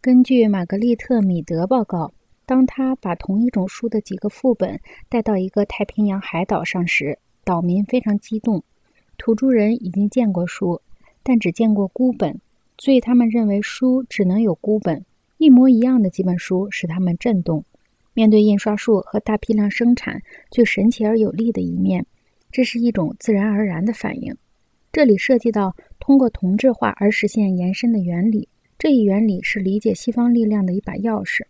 根据玛格丽特·米德报告，当他把同一种书的几个副本带到一个太平洋海岛上时，岛民非常激动。土著人已经见过书，但只见过孤本，所以他们认为书只能有孤本。一模一样的几本书使他们震动。面对印刷术和大批量生产最神奇而有力的一面，这是一种自然而然的反应。这里涉及到通过同质化而实现延伸的原理，这一原理是理解西方力量的一把钥匙。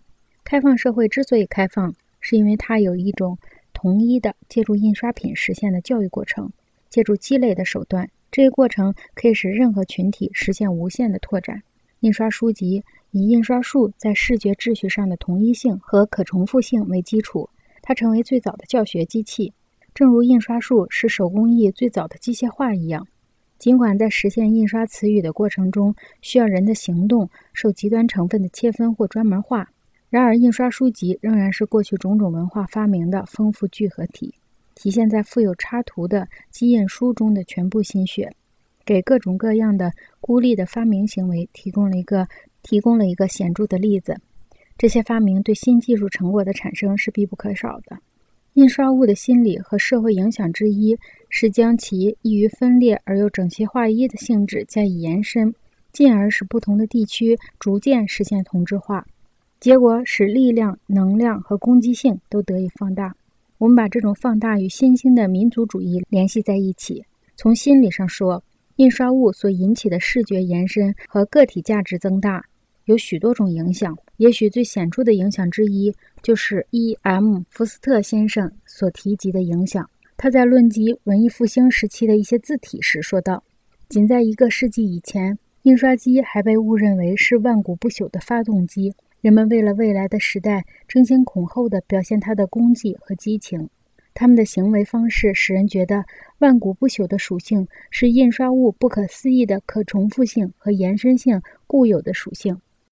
开放社会之所以开放，是因为它有一种同一的借助印刷品实现的教育过程，借助积累的手段，这一过程可以使任何群体实现无限的拓展。印刷书籍以印刷术在视觉秩序上的同一性和可重复性为基础，它成为最早的教学机器，正如印刷术是手工艺最早的机械化一样。尽管在实现印刷词语的过程中需要人的行动受极端成分的切分或专门化，然而印刷书籍仍然是过去种种文化发明的丰富聚合体，体现在富有插图的机印书中的全部心血，给各种各样的孤立的发明行为提供了一个显著的例子。这些发明对新技术成果的产生是必不可少的。印刷物的心理和社会影响之一是将其易于分裂而又整齐划一的性质加以延伸，进而使不同的地区逐渐实现同质化，结果使力量、能量和攻击性都得以放大。我们把这种放大与新兴的民族主义联系在一起。从心理上说，印刷物所引起的视觉延伸和个体价值增大有许多种影响，也许最显著的影响之一就是E.M. 福斯特先生所提及的影响。他在论及文艺复兴时期的一些字体时说道，仅在1个世纪以前，印刷机还被误认为是万古不朽的发动机，人们为了未来的时代争先恐后地表现它的功绩和激情。他们的行为方式使人觉得万古不朽的属性是印刷物不可思议的可重复性和延伸性固有的属性。